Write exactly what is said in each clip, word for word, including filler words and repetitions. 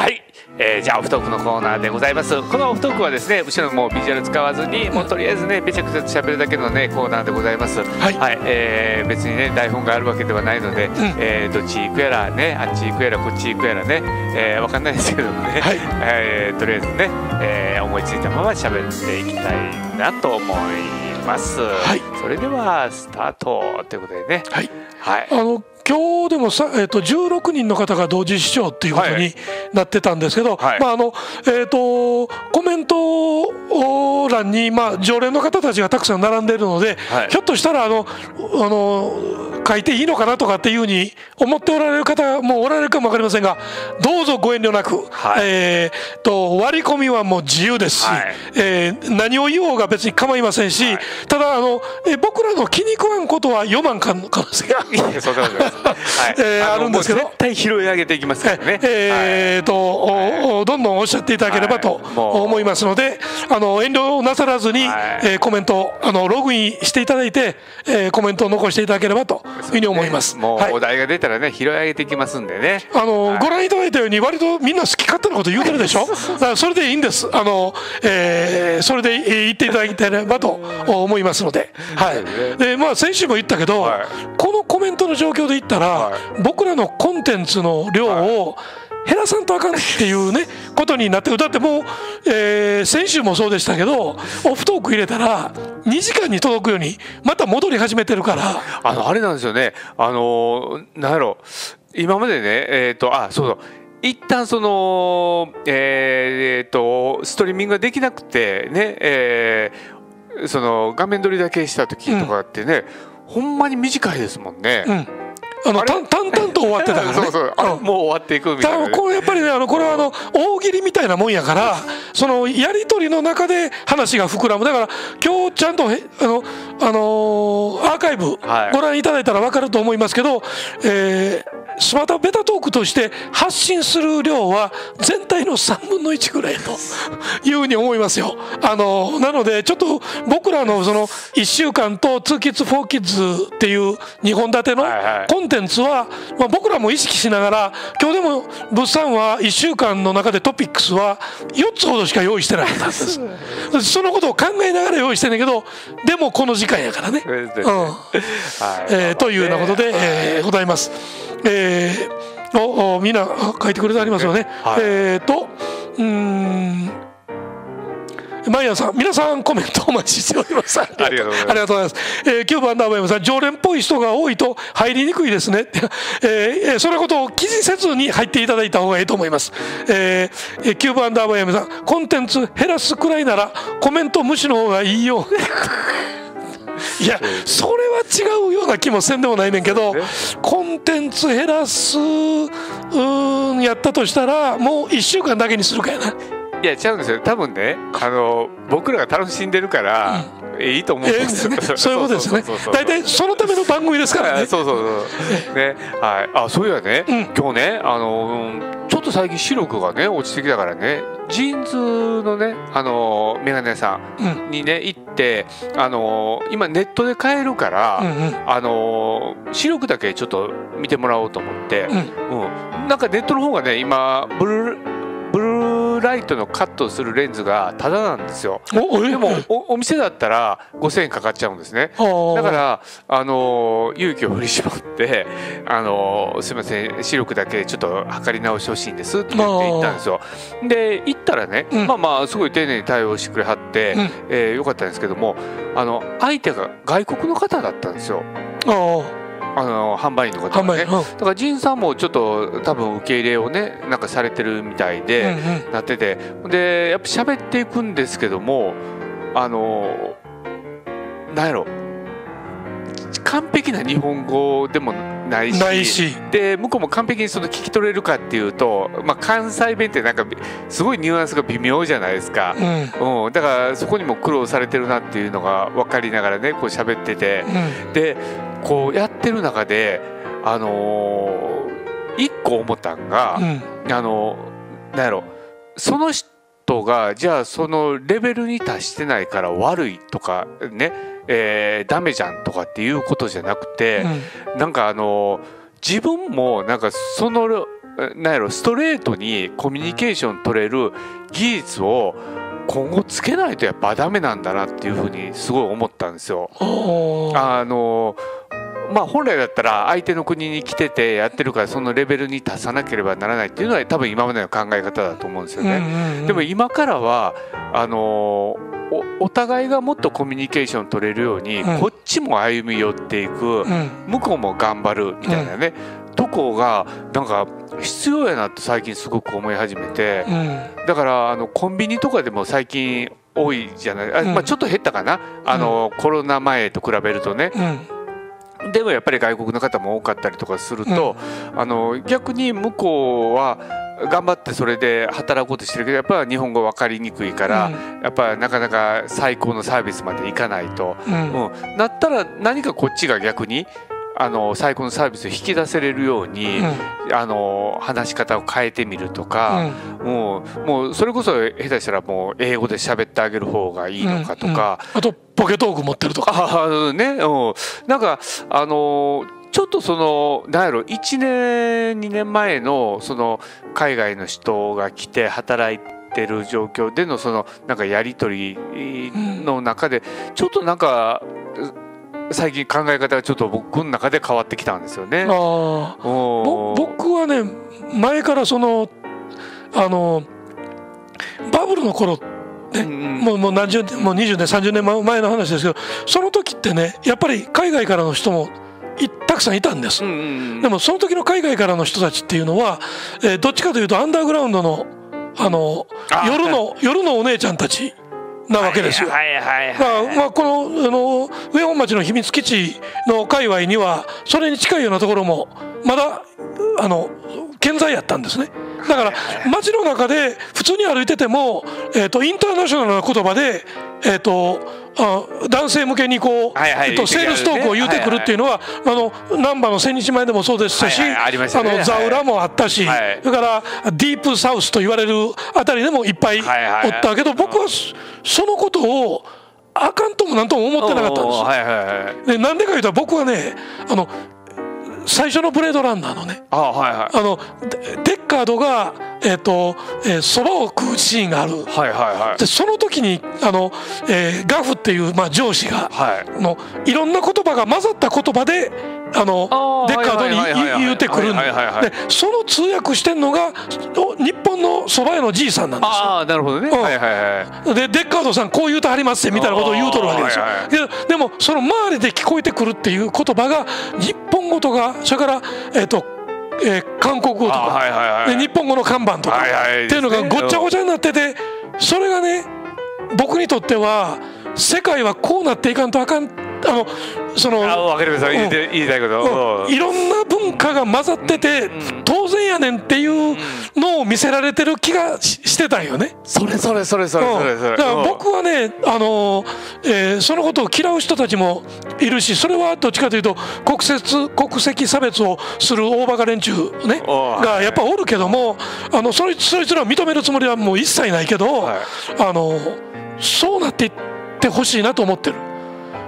はい、えー、じゃあオフトークのコーナーでございます。このオフトークはですね、後ろのもうビジュアル使わずに、もうとりあえずね、べちゃくちゃ喋るだけのねコーナーでございます。はい、はい、えー、別にね台本があるわけではないので、うん、えー、どっち行くやらね、あっち行くやらこっち行くやらね、えー、わかんないですけどもね、はい、えー、とりあえずね、えー、思いついたまま喋っていきたいなと思います。はい、それではスタートということでね、はい、はい、あの今日でもさ、えー、とじゅうろくにんの方が同時視聴っていうことになってたんですけど、はい、まああのえー、とコメント欄に、まあ、常連の方たちがたくさん並んでいるので、はい、ひょっとしたらあのあの書いていいのかなとかっていうふうに思っておられる方もおられるかも分かりませんが、どうぞご遠慮なく、はい、えー、と割り込みはもう自由ですし、はい、えー、何を言おうが別に構いませんし、はい、ただあの、えー、僕らの気に食わんことは読まんかの可能性があるんですけど、絶対拾い上げていきますからね、えーと、はい、どんどんおっしゃっていただければと思いますので、はい、あの遠慮なさらずに、はい、えー、コメントあのログインしていただいて、えー、コメントを残していただければというふうに思います。もうお題が出たらね、拾い上げていきますんでね、あの、はい、ご覧いただいたように割とみんな好き勝手なこと言うてるでしょだからそれでいいんです、あの、えー、それで言っていただければと思いますので、はい、でまあ、先週も言ったけど、はい、このコメントの状況で言ったら、はい、僕らのコンテンツの量を減らさんとあかんっていうねことになって、だってもう、えー、先週もそうでしたけど、オフトーク入れたらにじかんに届くようにまた戻り始めてるから、あのあれなんですよね、あのなんやろ、今までね、えっとあそうそう、一旦そのえっとストリーミングができなくてね、えー、その画面撮りだけした時とかってね、うん、ほんまに短いですもんね。うん、あの淡々と終わってたからねそうそう、あ、もう終わっていくみたいな、ね、これやっぱりね、あのこれはあの大喜利みたいなもんやから、そのやり取りの中で話が膨らむ。だから今日ちゃんとあの、あのー、アーカイブご覧いただいたら分かると思いますけど、はい、えースマタベタトークとして発信する量は全体のさんぶんのいちぐらいというふうに思いますよ。あのなのでちょっと僕らのそのいっしゅうかんとツーキッズフォーキッズっていうにほん立てのコンテンツは、まあ、僕らも意識しながら、今日でも物産はいっしゅうかんの中でトピックスはよっつほどしか用意してなかったんです。そのことを考えながら用意してんだけど、でもこの時間やからね、というようなことで、えー、ございます。えー、おおみんな書いてくれてありますよね。はい、えっとうーん、マイヤーさん、皆さんコメントお待ちしております。ありがとうございます。ありがとうございます。えー、キューブアンダーウェブさん、常連っぽい人が多いと入りにくいですね。えー、そのことを記事せずに入っていただいた方がいいと思います。えー、キューブアンダーウェブさん、コンテンツ減らすくらいならコメント無視の方がいいよ。いや、それは違うような気もせんでもないねんけど、コンテンツ減らすうんやったとしたら、もういっしゅうかんだけにするかやな。いや、違うんですよ、多分ね、あの僕らが楽しんでるから、うん、いいと思うんですよ、そういうことですよね。大体そのための番組ですからね。そうそうそうね、はい、あ、そういやね、うん、今日ね、あのちょっと最近視力がね落ちてきたからね、ジーンズのね、あのメガネ屋さんにね行って、あの今ネットで買えるから、うんうん、あの視力だけちょっと見てもらおうと思って、うんうん、なんかネットの方がね、今ブルーブルーライトのカットするレンズがタダなんですよ。でも お, お店だったらごせんえんかかっちゃうんですね。だからあの勇気を振り絞って、あのすみません視力だけちょっと測り直してほしいんですって言って行ったんですよ。で行ったらね、うん、まあまあすごい丁寧に対応してくれはって、うん、えー、よかったんですけども、あの相手が外国の方だったんですよ。あの販売員の方がね、だから仁さんもちょっと多分受け入れをねなんかされてるみたいで、うん、うん、なってて、でやっぱ喋っていくんですけども、あのなんやろ、完璧な日本語でもないし、ないしで向こうも完璧にその聞き取れるかっていうと、まあ、関西弁ってなんかすごいニュアンスが微妙じゃないですか、うんうん、だからそこにも苦労されてるなっていうのが分かりながらねこう喋ってて、うん、でこうやってる中で、あのー、一個思ったんが、うん、あのー、なんやろ、その人がじゃあそのレベルに達してないから悪いとかね、えー、ダメじゃんとかっていうことじゃなくて、うん、なんかあのー、自分もなんかそのなんやろ、ストレートにコミュニケーション取れる技術を今後つけないとやっぱダメなんだなっていうふうにすごい思ったんですよ。あのまあ本来だったら相手の国に来ててやってるからそのレベルに達さなければならないっていうのは多分今までの考え方だと思うんですよね。でも今からはあの お, お互いがもっとコミュニケーション取れるように、うん、こっちも歩み寄っていく、うん、向こうも頑張るみたいなね、うん、とこがなんか必要やなと最近すごく思い始めて、うん、だからあのコンビニとかでも最近多いじゃない、あ、まあ、ちょっと減ったかな、あの、うん、コロナ前と比べるとね、うんでもやっぱり外国の方も多かったりとかすると、うん、あの逆に向こうは頑張ってそれで働こうとしてるけどやっぱり日本語分かりにくいから、うん、やっぱりなかなか最高のサービスまでいかないと、うんうん、なったら何かこっちが逆にあの最高のサービスを引き出せれるように、うん、あの話し方を変えてみるとか、うん、もう、もうそれこそ下手したらもう英語で喋ってあげる方がいいのかとか、うんうん、あとポケトーク持ってるとかあ、ね、うん、なんかあのちょっとその何やろいちねんにねんまえのその海外の人が来て働いててる状況でのそのなんかやり取りの中で、うん、ちょっとなんか最近考え方がちょっと僕の中で変わってきたんですよね。あ僕はね前からそのあのバブルの頃、ね、うん、もうもう何十年もうにじゅうねんさんじゅうねんまえの話ですけど、その時ってねやっぱり海外からの人もいたくさんいたんです、うんうん、でもその時の海外からの人たちっていうのは、えー、どっちかというとアンダーグラウンドのあの夜の夜のお姉ちゃんたちなわけですよ。このあの上本町の秘密基地の界隈にはそれに近いようなところもまだあの健在やったんですね。だから街の中で普通に歩いてても、えー、とインターナショナルな言葉で、えー、とあ男性向けにこう、はいはいえー、とセールストークを言うてくるっていうのは難波の千日前でもそうでしたし、ザウラもあったし、はい、だからディープサウスと言われるあたりでもいっぱいおったけど、僕はそのことをあかんともなんとも思ってなかったんですよ。はいはいはい、でなんでか言うと僕はねあの最初のブレードランナーのね、あ、はいはい、あのデッカードがえっとそばを食うシーンがある、はいはいはい、でその時にあの、えー、ガフっていう、まあ、上司が、はい、のいろんな言葉が混ざった言葉であのあデッカードに言うてくるんで、その通訳してんのが日本のそば屋のじいさんなんですよ。ああなるほどね、うん、はいはいはい、でデッカードさんこう言うてはりますってみたいなことを言うとるわけですよ。はいはい、でもその周りで聞こえてくるっていう言葉が日本語とかそれからえっとえー、韓国語とか、はいはいはい、で日本語の看板とか、はいはい、っていうのがごっちゃごちゃになってて、それがね僕にとっては世界はこうなっていかんとあかん、あのそのあ分かります、うん、言いたいこと、うん、いろんな文化が混ざってて、うん、当然やねんっていうのを見せられてる気が し, してたんよね。それそれそれそれそれそれ、うん、だから僕はね、あのーえー、そのことを嫌う人たちもいるし、それはどっちかというと国籍、国籍差別をする大バカ連中、ね、がやっぱおるけども、あの そ, れそいつらを認めるつもりはもう一切ないけど、はい、あのー、そうなっていってほしいなと思ってる。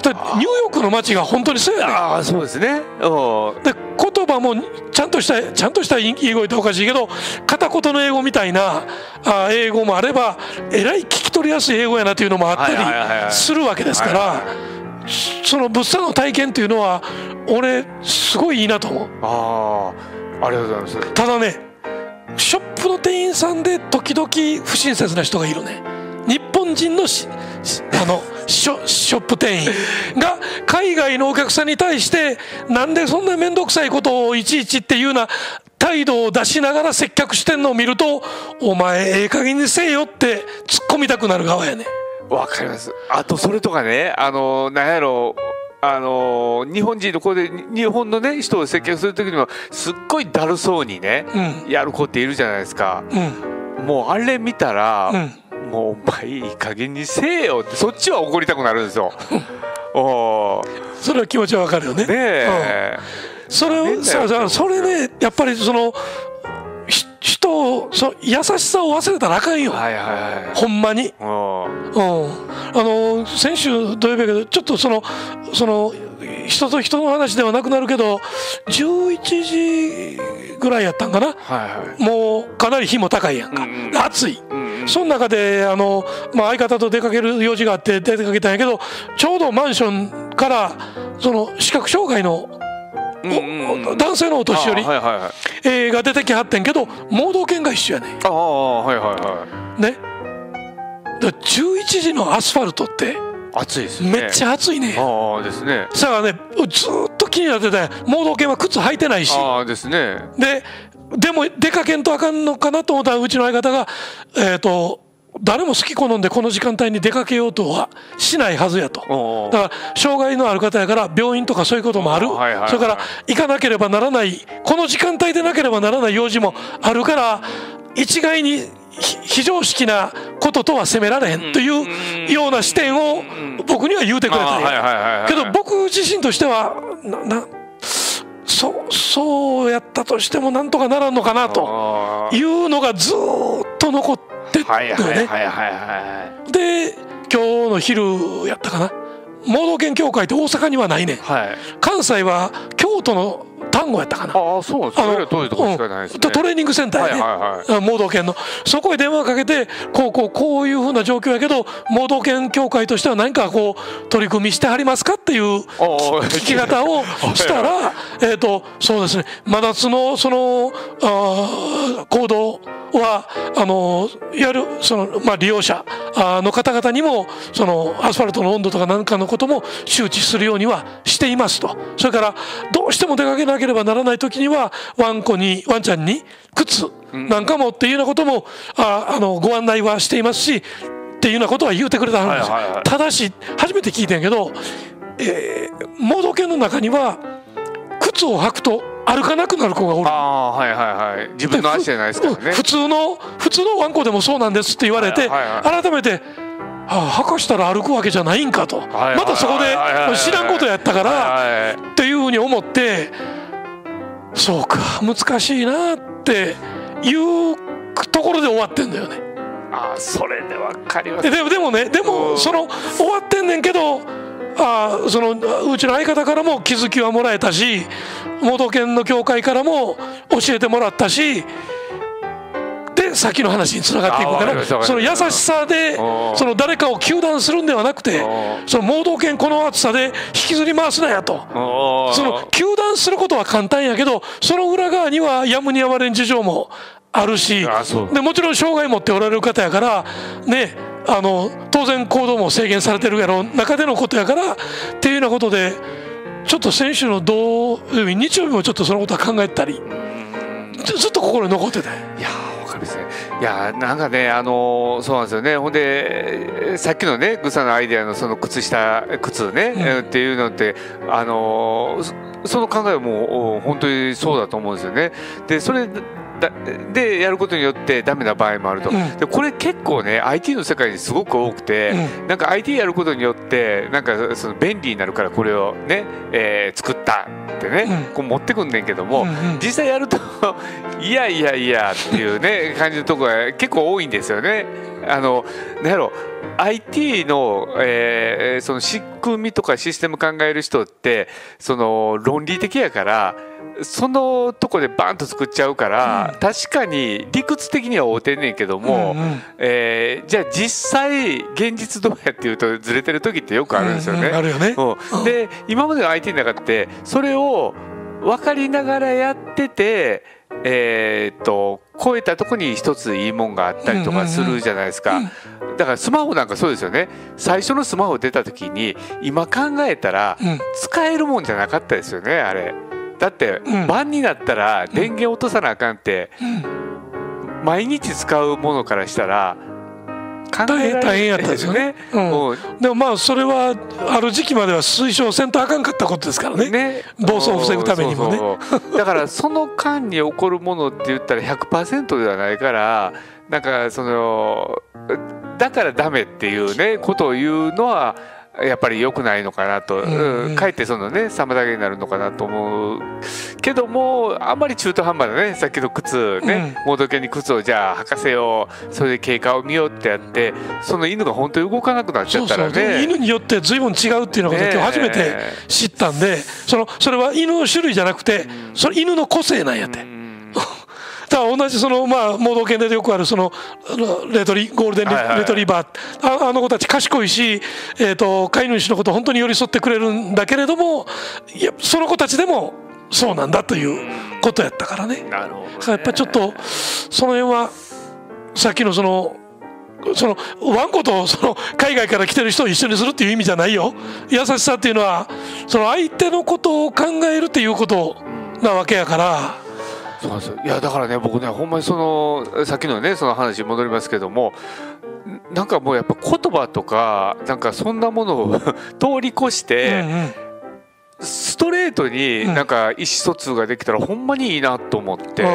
ニューヨークの街が本当にそうやねん。ああそうですね。で言葉もちゃんとしたちゃんとした言い声っておかしいけど、片言の英語みたいなあ英語もあれば、えらい聞き取りやすい英語やなというのもあったりするわけですから、その物産の体験というのは俺すごいいいなと思う。ああありがとうございます。ただねショップの店員さんで時々不親切な人がいるね。日本人のしあのショ、ショップ店員が海外のお客さんに対してなんでそんな面倒くさいことをいちいちっていうような態度を出しながら接客してんのを見ると、お前ええ加減にせえよって突っ込みたくなる側やね。わかります。あとそれとかね、あのなんやろう、あのー、日本人のこれで日本の、ね、人を接客するときにもすっごいだるそうにね、うん、やる子っているじゃないですか、うん、もうあれ見たら、うん、もうお前いい加減にせえよってそっちは怒りたくなるんですよ。おそれは気持ちはわかるよね。ねえ、うん、それをさあそれねやっぱりその人をその優しさを忘れたらあかんよ、はいはいはい、ほんまに。お、うん、あの先週土曜日だけどちょっとそのその人と人の話ではなくなるけどじゅういちじぐらいやったんかな、はいはい、もうかなり日も高いやんか、うんうん、暑い、うんうん、その中であの、まあ、相方と出かける用事があって出かけたんやけどちょうどマンションからその視覚障害の男性のお年寄りが出てきはってんけど盲導犬が一緒やねん。ああ、はいはいはい。ね。だからじゅういちじのアスファルトって暑いですね。めっちゃ暑いね。ああですね。さあね、ずっと気になってた。盲導犬は靴履いてないし。ああですね。で、でも出かけんとあかんのかなと思ったらうちの相方がえっと誰も好き好んでこの時間帯に出かけようとはしないはずやと。だから障害のある方やから病院とかそういうこともある、それから行かなければならないこの時間帯でなければならない用事もあるから一概に非常識なこととは責められへんというような視点を僕には言うてくれたんやけど僕自身としてはななそ, そうやったとしてもなんとかならんのかなというのがずーっと残ってるのよね。で今日の昼やったかな、盲導犬協会って大阪にはないねん、はい、関西は京都の丹後やったかな、ああそうです、それは遠いとこしかないですね、トレーニングセンターやね盲導犬の、そこへ電話かけてこうこうこういうふうな状況やけど盲導犬協会としては何かこう取り組みしてはりますかっていう聞き方をしたらえっとそうですね、真夏のそのあ行動はあのいわゆるその、まあ、利用者の方々にもそのアスファルトの温度とか何かのことも周知するようにはしていますと、それからどうしても出かけなければならない時にはワンコにワンちゃんに靴なんかもっていうようなこともああのご案内はしていますしっていうようなことは言うてくれたんですよ。ただし初めて聞いてんけど、えー、盲導犬の中には靴を履くと歩かなくなる子がおる。ああはいはいはい。自分の足じゃないですからね。普通の普通のワンコでもそうなんですって言われて、改めてはあ、履かしたら歩くわけじゃないんかと、またそこで知らんことやったからっていうふうに思って、そうか難しいなっていうところで終わってんだよね。ああそれでわかります。でもでもねでもその終わってんねんけど。あそのうちの相方からも気づきはもらえたし盲導犬の協会からも教えてもらったしでさっきの話につながっていくから、その優しさでその誰かを糾弾するんではなくてその盲導犬この暑さで引きずり回すなやと、その糾弾することは簡単やけどその裏側にはやむにやまれん事情もあるし、でもちろん障害持っておられる方やからねえあの当然行動も制限されてるやろ中でのことやからっていうようなことでちょっと先週の土曜日日曜日もちょっとそのことは考えたりずっと心に残ってた。いやーわかるですね。いやーなんかねあのー、そうなんですよね。ほんでさっきのねグサのアイデアのその靴下靴ね、うん、っていうのってあのー、その考えはもう本当にそうだと思うんですよね。でそれでやることによってダメな場合もあると、うん、でこれ結構ね アイティー の世界にすごく多くて、うん、なんか アイティー やることによってなんかその便利になるからこれをね、えー、作ったってね、うん、こう持ってくんねんけども、うんうん、実際やるといやいやいやっていうね感じのとこが結構多いんですよね。あのなんやろ アイティー の、えー、その仕組みとかシステム考える人ってその論理的やからそのとこでバンと作っちゃうから、うん、確かに理屈的には合うてんねんけども、うんうん、えー、じゃあ実際現実どうやっていうとずれてる時ってよくあるんですよね。あるよね。で今までの アイティー の中ってそれを分かりながらやっててえー、と超えたとこに一ついいもんがあったりとかするじゃないですか。だからスマホなんかそうですよね。最初のスマホ出た時に今考えたら使えるもんじゃなかったですよねあれ。だって晩になったら電源落とさなあかんって毎日使うものからしたら考え大変やったですよね。でもまあそれはある時期までは推奨せんとあかんかったことですからね、暴走を防ぐためにもね。だからその間に起こるものって言ったら ひゃくパーセント ではないからなんかそのだからダメっていうねことを言うのはやっぱり良くないのかなと、うん、かえってそのね妨げになるのかなと思うけども、あんまり中途半端だね。さっきの靴ね、盲導犬に靴をじゃあ履かせよう、それで経過を見ようってやって、その犬が本当に動かなくなっちゃったらね。そうそう、犬によって随分違うっていうのが、ね、今日初めて知ったんで、そのそれは犬の種類じゃなくて、それ犬の個性なんやって。同じそのまあ盲導犬でよくあるそのレトリゴールデンレトリバー、あの子たち賢いし、えーと飼い主のこと本当に寄り添ってくれるんだけれども、いやその子たちでもそうなんだということやったからね。なるほどね。やっぱちょっとその辺はさっきのそのそのワンコとその海外から来てる人を一緒にするっていう意味じゃないよ。優しさっていうのはその相手のことを考えるっていうことなわけやから。そうなんですよ。いやだからね、僕ねほんまにそのさっきのねその話に戻りますけども、なんかもうやっぱ言葉とかなんかそんなものを通り越して、うんうん、ストレートになんか意思疎通ができたらほんまにいいなと思って、う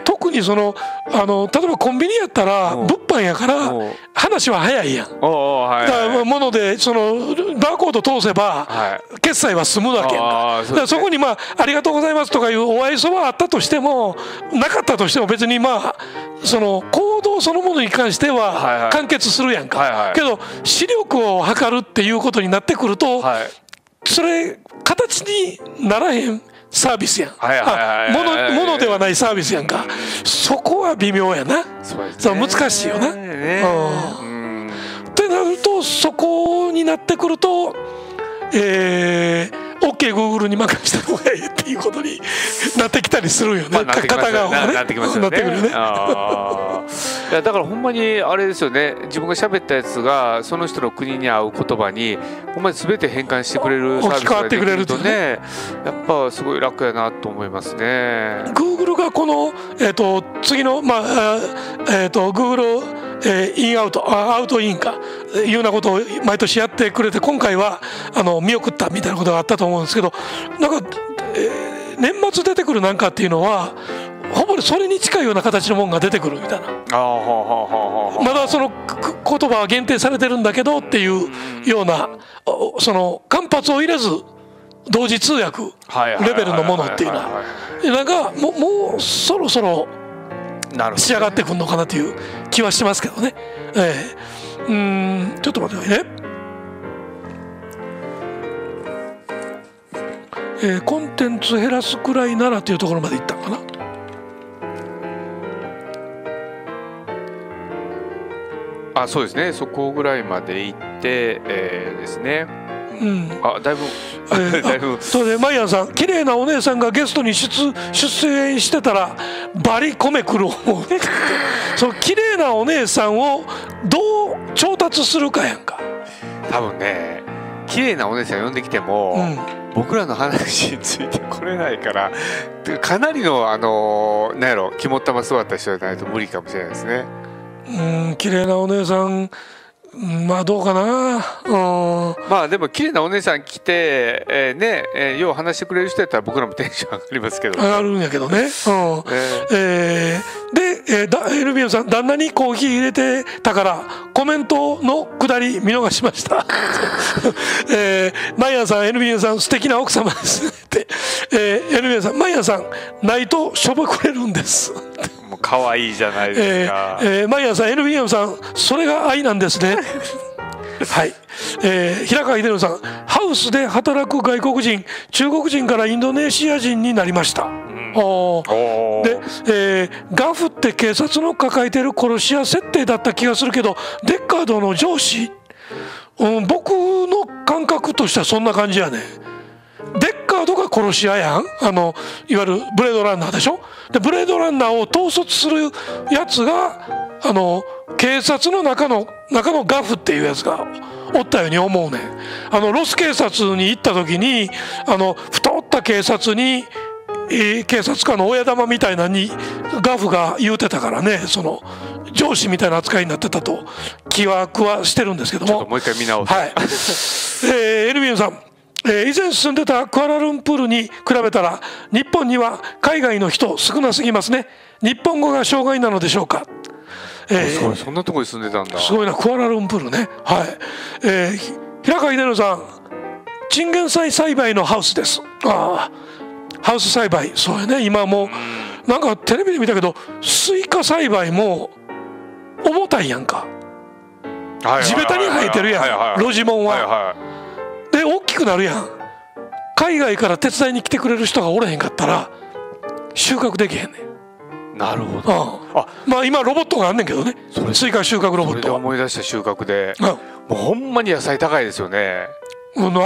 ん、特にそのあの例えばコンビニやったら物販やから話は早いやん。だからものでそのバーコード通せば決済は済むわけやんか。だからそこにまあありがとうございますとかいうお愛想はあったとしてもなかったとしても別にまあその行動そのものに関しては完結するやんか。けど視力を測るっていうことになってくると、それ形にならへんサービスやん。ものではないサービスやんか。そこは微妙やな。そうですね、難しいよな。ってなるとそこになってくると、えーOK、Google に任せた方がいいっていうことになってきたりするよね。片側がね。なってきますよね。だからほんまにあれですよね。自分が喋ったやつがその人の国に合う言葉にほんまに全て変換してくれるサービスができるとね、やっぱすごい楽やなと思いますね。Google がこの、えーと、次の、まあ、えーと、Googleえー、インアウトアウトインかいうようなことを毎年やってくれて、今回はあの見送ったみたいなことがあったと思うんですけど、なんか、えー、年末出てくるなんかっていうのはほぼそれに近いような形のものが出てくるみたいな。まだその言葉は限定されてるんだけどっていうような、その間髪を入れず同時通訳レベルのものっていうのはなんかもう、もうそろそろ仕上がってくるのかなという気はしますけどね。えー、うーん、ちょっと待ってくださいね。えー、コンテンツ減らすくらいならというところまでいったのかな。あ、そうですね。そこぐらいまでいって、えー、ですね。うん、あ、だいぶ、えー、だいぶ。それでマイアンさん、綺麗なお姉さんがゲストに 出, 出演してたらバリ米くる思う。その綺麗なお姉さんをどう調達するかやんか。多分ね、綺麗なお姉さん呼んできても、うん、僕らの話についてこれないから、かなりのあのなんやろ、肝っ玉座った人じゃないと無理かもしれないですね。うん、綺麗なお姉さん。まあどうかな。うん、まあでも綺麗なお姉さん来て、えー、ね、えー、よう話してくれる人やったら僕らもテンション上がりますけど。上がるんやけどね。うん。えー、えー、で、えー、だエルビオさん、旦那にコーヒー入れてたからコメントのくだり見逃しました。えー、マイアンさん、エルビオさん素敵な奥様ですねって。えー、エルビオさん、マイアンさんないとしょぼくれるんです。もう可愛いじゃないですか。えーえー、マイアンさん、エルビオさん、それが愛なんですね。はい、えー、平川秀夫さん、ハウスで働く外国人、中国人からインドネシア人になりました。うん、おおで、えー、ガフって警察の抱えてる殺し屋設定だった気がするけど、デッカードの上司、うん、僕の感覚としてはそんな感じやね。デッカードが殺し屋やん、あのいわゆるブレードランナーでしょ。でブレードランナーを統率するやつが、あの警察の中の中のガフっていうやつがおったように思うねん。あのロス警察に行った時に、あの太った警察に、えー、警察官の親玉みたいなにガフが言うてたからね、その上司みたいな扱いになってたと気はくわしてるんですけども。ちょっともう一回見直す。はい。えー、エルビンさん。えー、以前住んでたクアラルンプールに比べたら日本には海外の人少なすぎますね。日本語が障害なのでしょうか。えー、そんなとこに住んでたんだ。すごいな、クアラルンプールね。はい。えー、平川秀則さん、チンゲンサイ栽培のハウスです。ああ、ハウス栽培、そうやね。今もうなんかテレビで見たけど、スイカ栽培も重たいやんか、地べたに生えてるやん、ロジモンは。で大きくなるやん。海外から手伝いに来てくれる人がおらへんかったら収穫できへんねん。なるほど。あ、まあ今ロボットがあんねんけどね、スイカ収穫ロボット。それで思い出した収穫で、もうほんまに野菜高いですよね。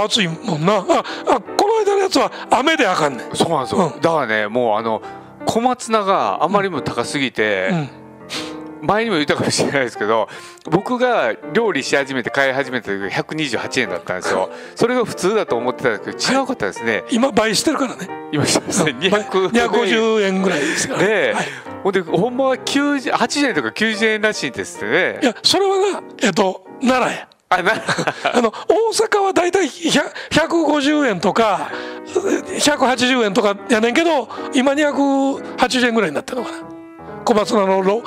暑いもんな。あ、この間のやつは雨であかんねん。そうなんですよ。だからね、もうあの小松菜があまりにも高すぎて、前にも言ったかもしれないですけど、僕が料理し始めて買い始めた時ひゃくにじゅうはちえんだったんですよ。それが普通だと思ってたんですけど違うかったですね。今倍してるからね。今してますね。にひゃくごじゅうえんぐらいですからね。ほんでほんまははちじゅうえんとかきゅうじゅうえんらしいんですね。いや、それはな、えっと奈良や。あの大阪は大体ひゃくごじゅうえんとかひゃくはちじゅうえんとかやねんけど、今にひゃくはちじゅうえんぐらいになってるのかな。小松菜のろ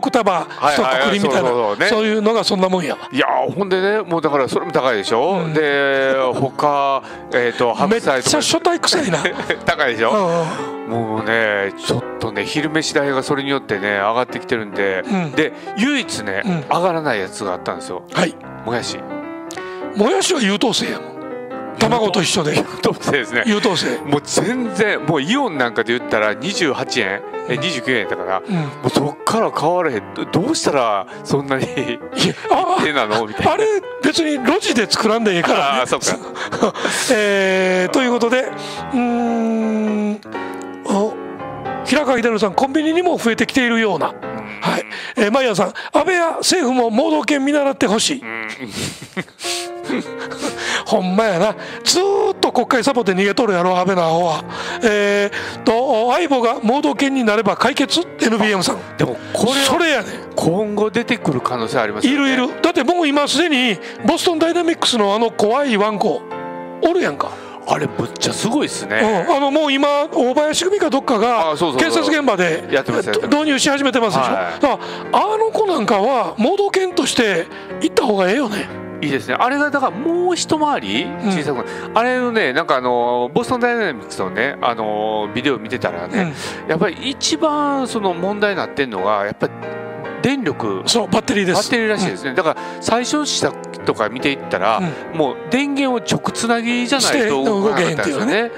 くたばひとくくりみたいな、そういうのがそんなもんやわ。いや、ほんでね、もうだからそれも高いでしょ、うん、で他、えー、と白菜とかめっちゃ初代臭いな高いでしょ、うん、うん、もうねちょっとね昼飯代がそれによってね上がってきてるんで、うん、で唯一ね、うん、上がらないやつがあったんですよ。はい、もやし。もやしは優等生やもん。卵と一緒で優等生ですね。優等生。もう全然、もうイオンなんかで言ったらにじゅうはちえん、えにじゅうきゅうえんだから、うん、もうそっから買われへん。どうしたらそんなに手なのみたいな。あれ別に路地で作らんでいいから、ね。あ、そっか。えー、ということで、うーん、お、平川秀則さん、コンビニにも増えてきているような。はい。えー、マイヤーさん、安倍や政府も盲導犬見習ってほしい。ほんまやな。ずーっと国会サボって逃げとるやろ、安倍のアホは。えー、と相棒が盲導犬になれば解決。 エヌビーエム さん、でもこれそれやね。今後出てくる可能性ありますよね。いるいる。だってもう今すでにボストンダイナミックスのあの怖いワンコおるやんか。あれむっちゃすごいっすね。うん、あのもう今大林組かどっかが建設現場で導入し始めてますでしょ。はい、だからあの子なんかは盲導犬として行った方がええよね。いいですね。あれがだからもう一回り小さく、うん、あれのね、なんかあのボストンダイナミックスのね、あのビデオ見てたらね、うん、やっぱり一番その問題になってるのがやっぱり電力。そう、バッテリーです。バッテリーらしいですね。うん、だから最初の試作とか見ていったら、うん、もう電源を直つなぎじゃないと動かなかったんですよね。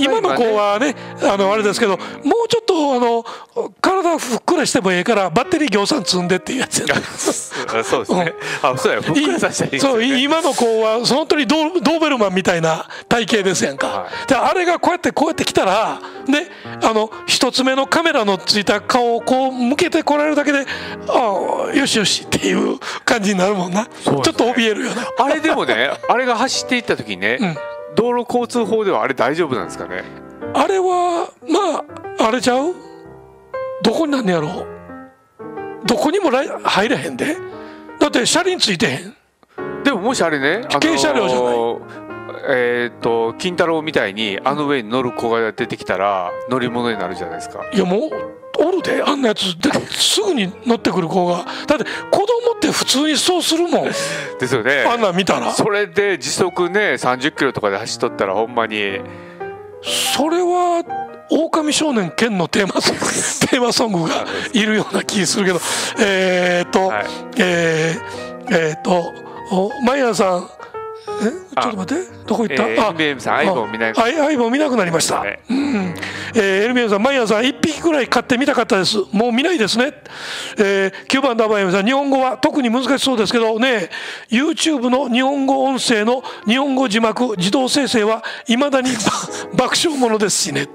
今の子はね、あのあれですけど、もうちょっとあの体ふっくらしてもええからバッテリーぎょうさん積んでっていうやつやね。そうですね。あ、そうや、ふっくらさせたらいいですよね。そう、今の子は本当にドーベルマンみたいな体型ですやんか。はい、であれがこうやってこうやってきたらね、あの一つ目のカメラのついた顔をこう向けてこられるだけで、ああよしよしっていう感じになるもんな。ね、ちょっと怯えるよな。あれでもね、あれが走っていった時にね。うん、道路交通法ではあれ大丈夫なんですかね。あれはまああれちゃう、どこになんねやろう、どこにも入れへんで。だって車輪ついてへん。でももしあれね、危険車両じゃない、あのー、えっと金太郎みたいにあの上に乗る子が出てきたら乗り物になるじゃないですか。いや、もうおるで、あんなやつすぐに乗ってくる子が。だって子供って普通にそうするもんですよね。あんなん見たら。それで時速ねさんじゅっキロとかで走っとったらほんまに。それは「狼少年剣」のテーマソングテーマソングがいるような気するけどえっと、はい、えー、えー、とマイヤーさん、え、ちょっと待って、どこ行った？ エヌビーエム さん、アイボン見なくなりました。エヌビーエム さん、マイヤーさん、いっぴきくらい買ってみたかったです。もう見ないですね。えー、きゅうばん、ダブリューエム さん、日本語は特に難しそうですけどね、YouTube の日本語音声の日本語字幕、自動生成はいまだに爆笑ものですしね。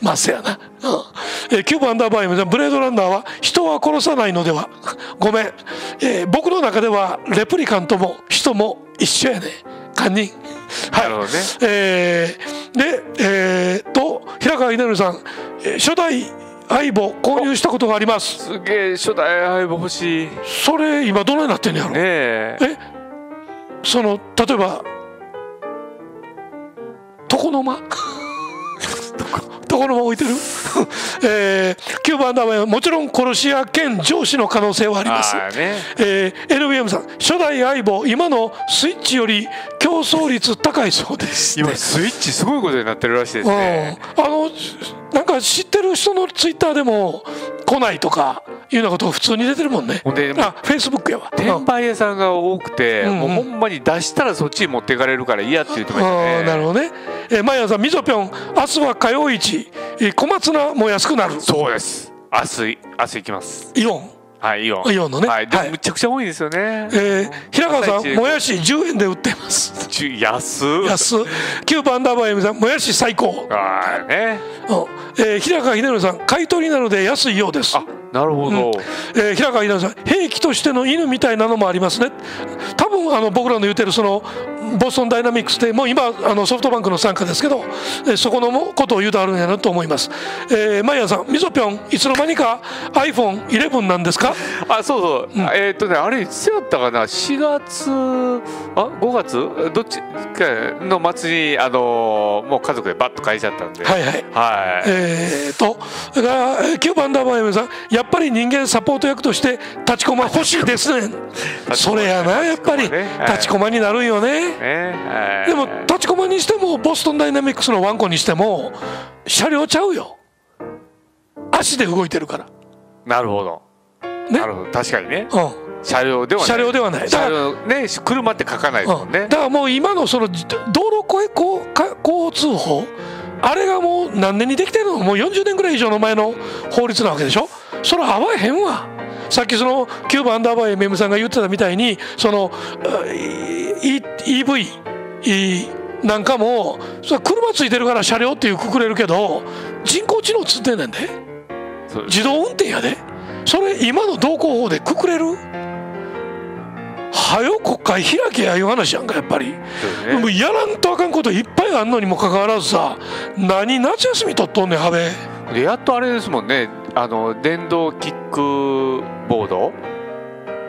まあ、せやな。うん、えー、きゅうばん、ダブリューエム さん、ブレードランナーは人は殺さないのでは。ごめん、えー。僕の中ではレプリカントも人も一緒やね。堪忍。はい。ね、えー、で、えー、と平川秀則さん、初代相棒購入したことがあります。すげえ、初代相棒欲しい。それ今どないなってんのやろ。ねえ。え、その例えば床の間。床このまま置いてる、えー、きゅうばん名前はもちろん殺し屋兼上司の可能性はあります、ねえー、エルビーエム さん初代相棒今のスイッチより競争率高いそうです、ね、今スイッチすごいことになってるらしいですね、うん、あのなんか知ってる人のツイッターでも来ないとかいうようなことが普通に出てるもんね。ほんであフェイスブックやわ転売屋さんが多くて、うん、もうほんまに出したらそっちに持っていかれるから嫌って言ってましたね。なるほどね。えー、毎朝みぞぴょん明日は火曜市、えー、小松菜も安くなるそうです。明日明日行きますイオン、はいイオンイオンのね、はい、でもむちゃくちゃ多いですよね、はい、えー、平川さんもやしじゅうえんで売ってます。安安きゅうばんダバエミさんもやし最高あね、うん、えー、平川秀則さん買い取りなので安いようです。あなるほど、うん、えー、平川秀則さん兵器としての犬みたいなのもありますね。多分あの僕らの言ってるそのボストンダイナミックスでもう今あのソフトバンクの傘下ですけど、えー、そこのことを言うとあるんやなと思います。えー、マイヤさんみぞぴょんいつの間にか アイフォンイレブン なんですか。あそうそう、うん、えっとねあれいつやったかなしがつあごがつどっちの末にあのー、もう家族でバッと買いちゃったんではいはいはいえっとだからきゅうばんダバエミさんやっぱり人間サポート役として立ちコマ欲しいですね。それやなやっぱり立ちコマになるよね。でも立ちコマにしてもボストンダイナミックスのワンコにしても車両ちゃうよ足で動いてるから。なるほどなるほど確かにね、うん、車両ではない車両ではない車両ね車って書かないですもんね、うん、だからもう今のその道路交通法あれがもう何年にできてるのもうよんじゅうねんぐらい以上の前の法律なわけでしょ。それ合わへんわ。さっきそのきゅうばんアンダーバー エムエム さんが言ってたみたいにその イーブイ なんかもそれ車ついてるから車両っていうくくれるけど人工知能ついてんねんで自動運転やでそれ今の道交法でくくれるはよ国会開けやいう話やんかやっぱり、ね、もうやらんとあかんこといっぱいあんのにもかかわらずさ何夏休み取っとんねんハベでやっとあれですもんねあの電動キックボード、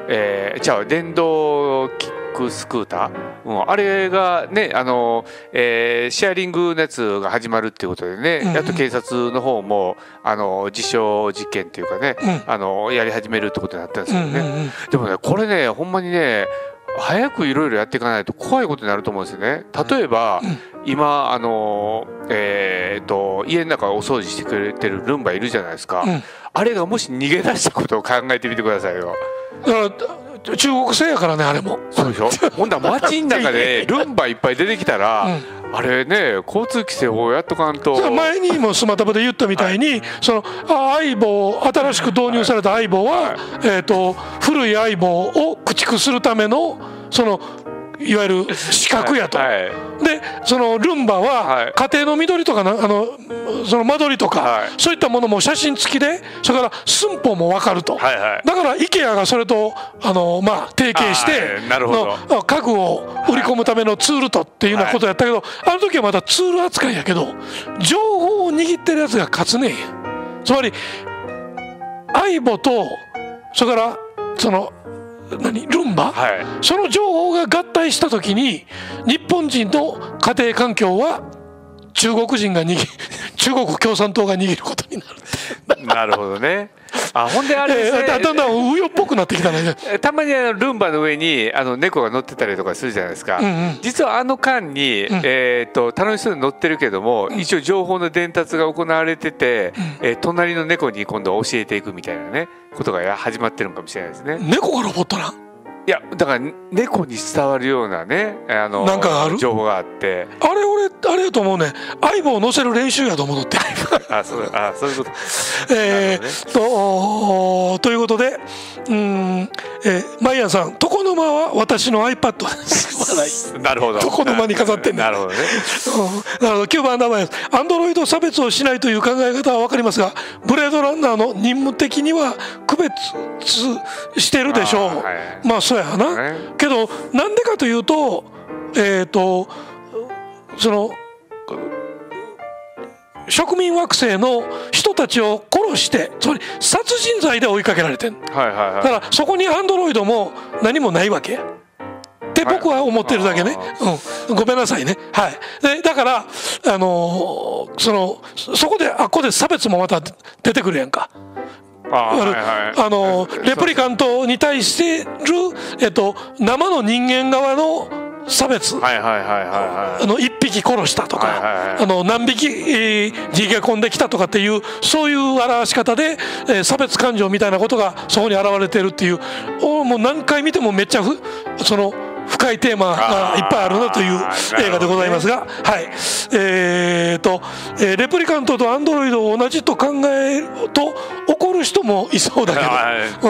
えー、じゃあ電動キックスクーター、うん、あれがねあの、えー、シェアリングのやつが始まるっていうことでね、うん、やっと警察の方もあの実証実験っていうかね、うん、あのやり始めるってことになったんですけどね。でもねこれねほんまにね早くいろいろやっていかないと怖いことになると思うんですよね。例えば、うん、今あの、えー、と家の中をお掃除してくれてるルンバいるじゃないですか、うん、あれがもし逃げ出したことを考えてみてくださいよ。だから中国製やからねあれもそうでしょほんだら街の中でルンバいっぱい出てきたら、うんあれね、交通規制法やっとかんと前にもスマタブで言ったみたいにその相棒新しく導入された相棒は、はい、えと古い相棒を駆逐するためのそのいわゆる資格やと、はいはい、でそのルンバは家庭の緑とかなあのその間取りとか、はい、そういったものも写真付きでそれから寸法も分かると、はいはい、だから イケア がそれとあの、まあ、提携しての家具を売り込むためのツールとっていうようなことやったけど、はい、あの時はまたツール扱いやけど情報を握ってるやつが勝つねん。つまり相棒とそれからその何ルンバ、はい、その情報が合体した時に日本人の家庭環境は中国人が握る中国共産党が握ることになるなるほどね。あほんであれですね、えー、だんだん右翼っぽくなってきたのねたまにあのルンバの上にあの猫が乗ってたりとかするじゃないですか、うん、うん、実はあの間に、うん、えっと楽しそうに乗ってるけども、うん、一応情報の伝達が行われてて、うん、えー、隣の猫に今度は教えていくみたいなねことが始まってるのかもしれないですね。猫がロボットなんいやだから猫に伝わるようなねあのなんかある情報があってあれ俺あれやと思うね相棒を乗せる練習やと思うのってあそうあそういうことえー、ね、と, ということでうん、えー、マイヤーさん床の間は私の アイパッド ですなるほど床の間に飾ってんねなるほどねなるほどきゅうばん名前ですアンドロイド差別をしないという考え方は分かりますがブレードランナーの任務的には区別してるでしょう。あ、はい、まあそうやな、ね、けどなんでかというとえっ、ー、とその植民惑星の人たちを殺してつまり殺人罪で追いかけられてるだからそこにアンドロイドも何もないわけや。っって僕は思ってるだけね、うん、ごめんなさいね、はい。でだから、あのー、そのそこであっこで差別もまた出てくるやんか。あのレプリカントに対してる、えっと、生の人間側の差別、いっぴき殺したとか何匹逃げ込んできたとかっていう、そういう表し方で、えー、差別感情みたいなことがそこに現れてるっていう、おもう何回見てもめっちゃふその深いテーマがいっぱいあるなという映画でございますが、はい、えーと、えー、レプリカントとアンドロイドを同じと考えると怒る人もいそうだけど、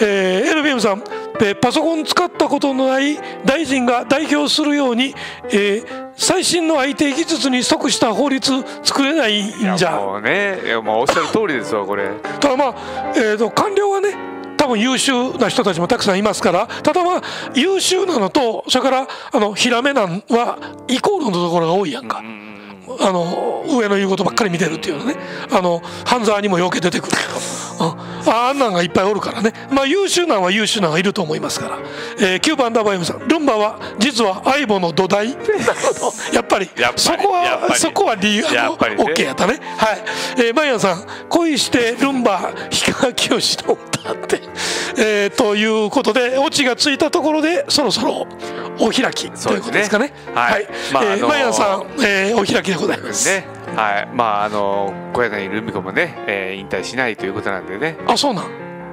エルビームさん、でパソコン使ったことのない大臣が代表するように、えー、最新の アイティー 技術に即した法律作れないんじゃ。いやもうね、いやもうおっしゃる通りですわこれ。ただまあ、えーと、官僚はね多分優秀な人たちもたくさんいますから、ただまあ優秀なのとそれからあのひらめなんはイコールのところが多いやんか。あの上の言うことばっかり見てるっていうのね、あの半沢にもよけ出てくるけど、ああんなんがいっぱいおるからね、まあ、優秀なんは優秀なんがいると思いますから、えー、きゅうばんダバイムさん、ルンバは実はアイボの土台やっぱりそこはそこは理由 OK やったね、はい。えー、マイアンさん、恋してルンバ氷川きよしの歌って、えー、ということでオチがついたところでそろそろお開きということですかね。マイアンさん、えー、お開きでございますね。はい、まああの小柳ルミ子もね、えー、引退しないということなんでね。あ、そうなん。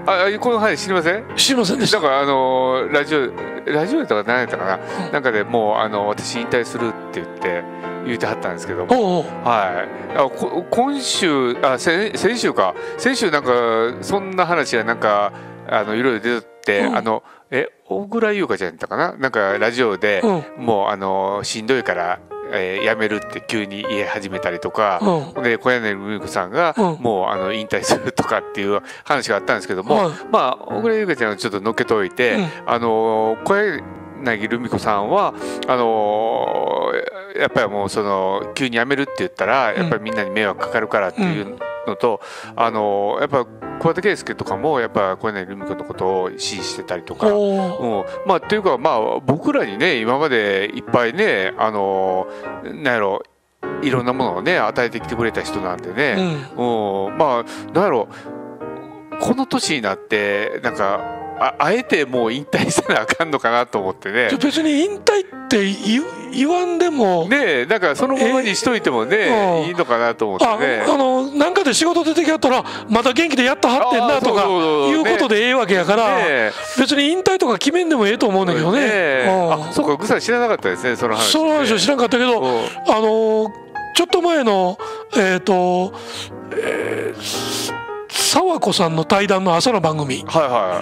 あ、この話知りません？知りませんでした。なんかあのラジオラジオとか何やったかな、うん、なんかでもうあの私引退するって言って言ってはったんですけども、おうおう、はい。あ、こ今週あ先先週か先週なんかそんな話がなんかあのいろいろ出てて、あのえ大倉優香ちゃんやったかな、なんかラジオで、うん、もうあのしんどいから。えー、辞めるって急に言い始めたりとか、うん、で小柳ルミ子さんがもうあの引退するとかっていう話があったんですけども、うん、まあ小倉優香ちゃんをちょっとのっけといて、うん、あの小柳ルミ子さんはあのー、やっぱりもうその急に辞めるって言ったらやっぱりみんなに迷惑かかるからっていう。うんうんのと、あのやっぱ桑田佳祐とかもやっぱ小柳ルミ子のことを支持してたりとか、うん、まあっていうかまあ僕らにね今までいっぱいねあのなんやろいろんなものをね与えてきてくれた人なんでね、うんうん、まあなんやろこの年になってなんか。あ, あえてもう引退せなあかんのかなと思ってね。別に引退って言わんでもねえ、なんかそのままにしといてもねいいのかなと思ってね。あ, あのなんかで仕事出てきはったらまた元気でやったはってんなとかいうことでええわけやから、ね、別に引退とか決めんでもええと思うんだけどね。あ、そうか、ぐさ知らなかったですねその話。その話は知らなかったけど、あのちょっと前のえっ、ー、と。えー沢子さんの対談の朝の番組あ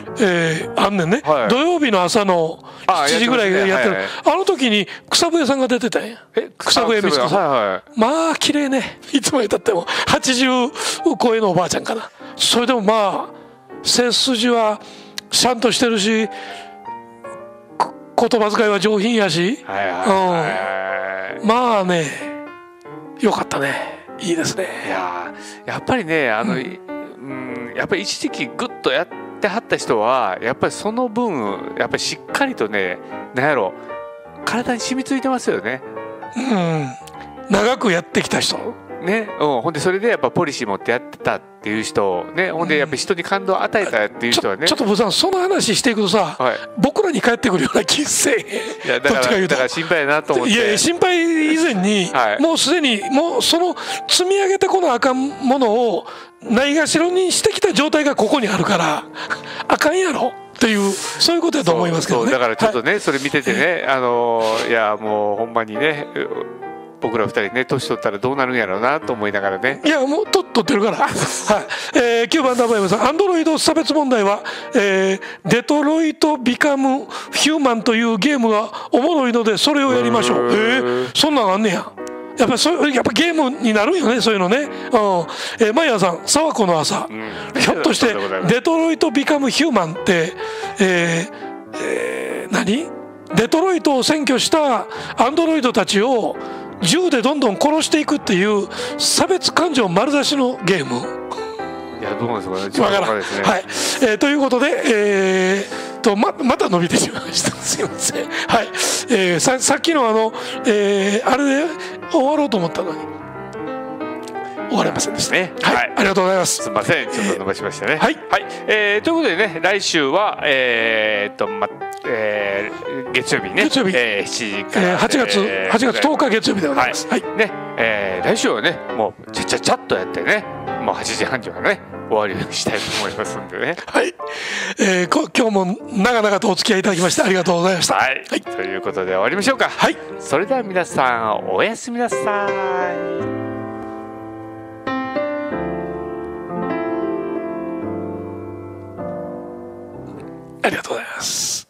んねんね、はい、土曜日の朝のしちじぐらいやってる、あの時に草笛さんが出てたんや。草笛美津子さん、はいはい、まあ綺麗ね、いつまでたってもはちじゅう超えのおばあちゃんかな。それでもまあ背筋はシャンとしてるし言葉遣いは上品やし、まあねよかったね、いいですね。いや、やっぱりねあの、うん、やっぱり一時期グッとやってはった人はやっぱりその分やっぱりしっかりとね何やろ体に染みついてますよね。うん、長くやってきた人ね、うん、ほんでそれでやっぱポリシー持ってやってたっていう人ね、ほんでやっぱ人に感動を与えたっていう人はね、うん、ち, ちょっと僕さんその話していくとさ、はい、僕らに返ってくるような気せえへん。だから心配やなと思って、いや心配以前に、はい、もうすでにもうその積み上げてこなあかんものをないがしろにしてきた状態がここにあるからあかんやろっていう、そういうことだと思いますけどね。だからちょっとね、はい、それ見ててね、あのいやもうほんまにね僕らふたりね年取ったらどうなるんやろうなと思いながらね。いやもう取ってるからはい、えー、きゅうばんダバイムさん、アンドロイド差別問題は、えー、デトロイトビカムヒューマンというゲームがおもろいのでそれをやりましょう。えー、そんなんあんねや。やっぱそうやっぱゲームになるよね、そういうのね。うん、えー、マイヤーさん、沢子の朝、うん、ひょっとしてデトロイトビカムヒューマンって、えーえー、何？デトロイトを占拠したアンドロイドたちを銃でどんどん殺していくっていう差別感情丸出しのゲーム。いやどうなんですかね。わからん。はい。えー、ということで。えーと ま, また伸びてしまいましたすいません、はい、えー、さ, さっきのあの、えー、あれで終わろうと思ったのに終われませんでしたね、はい、はい、ありがとうございます。すいません、ちょっと伸ばしましたね、えー、はい、はい、えー、ということでね、来週はえー、っとまえー、月曜日ね、月曜日、えー、しちじから、えー、はちがつ、えー、はちがつとおか月曜日でございます、はい、はい、ね、えー、来週はねもうちゃちゃちゃっとやってね、もうはちじはんからね終わりにしたいと思いますんでねはい、えー、こ今日も長々とお付き合いいただきましてありがとうございました、はい、はい、ということで終わりましょうか、はい、それでは皆さんおやすみなさい。ありがとうございます。